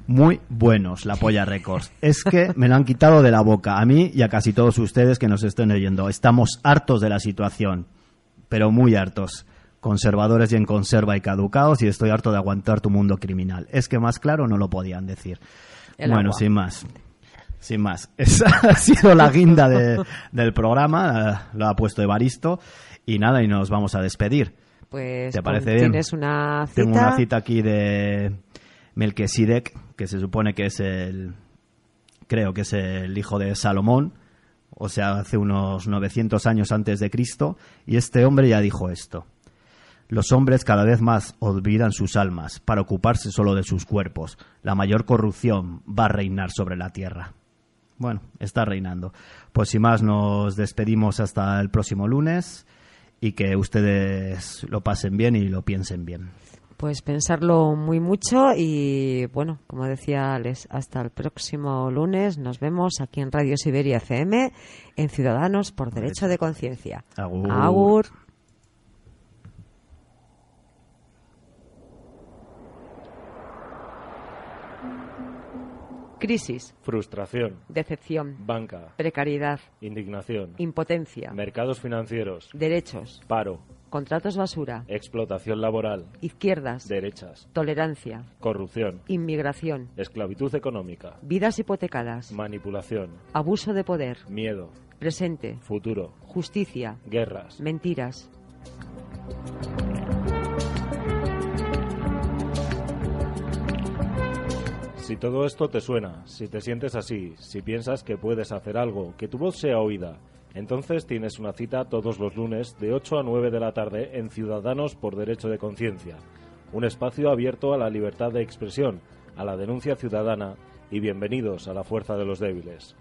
muy buenos, La Polla Records. Es que me lo han quitado de la boca, a mí y a casi todos ustedes que nos estén oyendo. Estamos hartos de la situación, pero muy hartos. Conservadores y en conserva y caducados, y estoy harto de aguantar tu mundo criminal. Es que más claro no lo podían decir. El bueno, agua. Sin más. Esa ha sido la guinda del programa, lo ha puesto Evaristo, y nada, y nos vamos a despedir. Pues ¿te parece bien? Tienes una cita. Tengo una cita aquí de Melquisedec, que se supone que es el hijo de Salomón, o sea, hace unos 900 años antes de Cristo, y este hombre ya dijo esto: los hombres cada vez más olvidan sus almas para ocuparse solo de sus cuerpos. La mayor corrupción va a reinar sobre la tierra. Bueno, está reinando. Pues sin más, nos despedimos hasta el próximo lunes, y que ustedes lo pasen bien y lo piensen bien. Pues pensarlo muy mucho y, bueno, como decía Alex, hasta el próximo lunes. Nos vemos aquí en Radio Siberia FM, en Ciudadanos por Derecho de Conciencia. Agur. Agur. Crisis, frustración, decepción, banca, precariedad, indignación, impotencia, mercados financieros, derechos, paro, contratos basura, explotación laboral, izquierdas, derechas, tolerancia, corrupción, inmigración, esclavitud económica, vidas hipotecadas, manipulación, abuso de poder, miedo, presente, futuro, justicia, guerras, mentiras. Si todo esto te suena, si te sientes así, si piensas que puedes hacer algo, que tu voz sea oída, entonces tienes una cita todos los lunes de 8 a 9 de la tarde en Ciudadanos por Derecho de Conciencia, un espacio abierto a la libertad de expresión, a la denuncia ciudadana y bienvenidos a la fuerza de los débiles.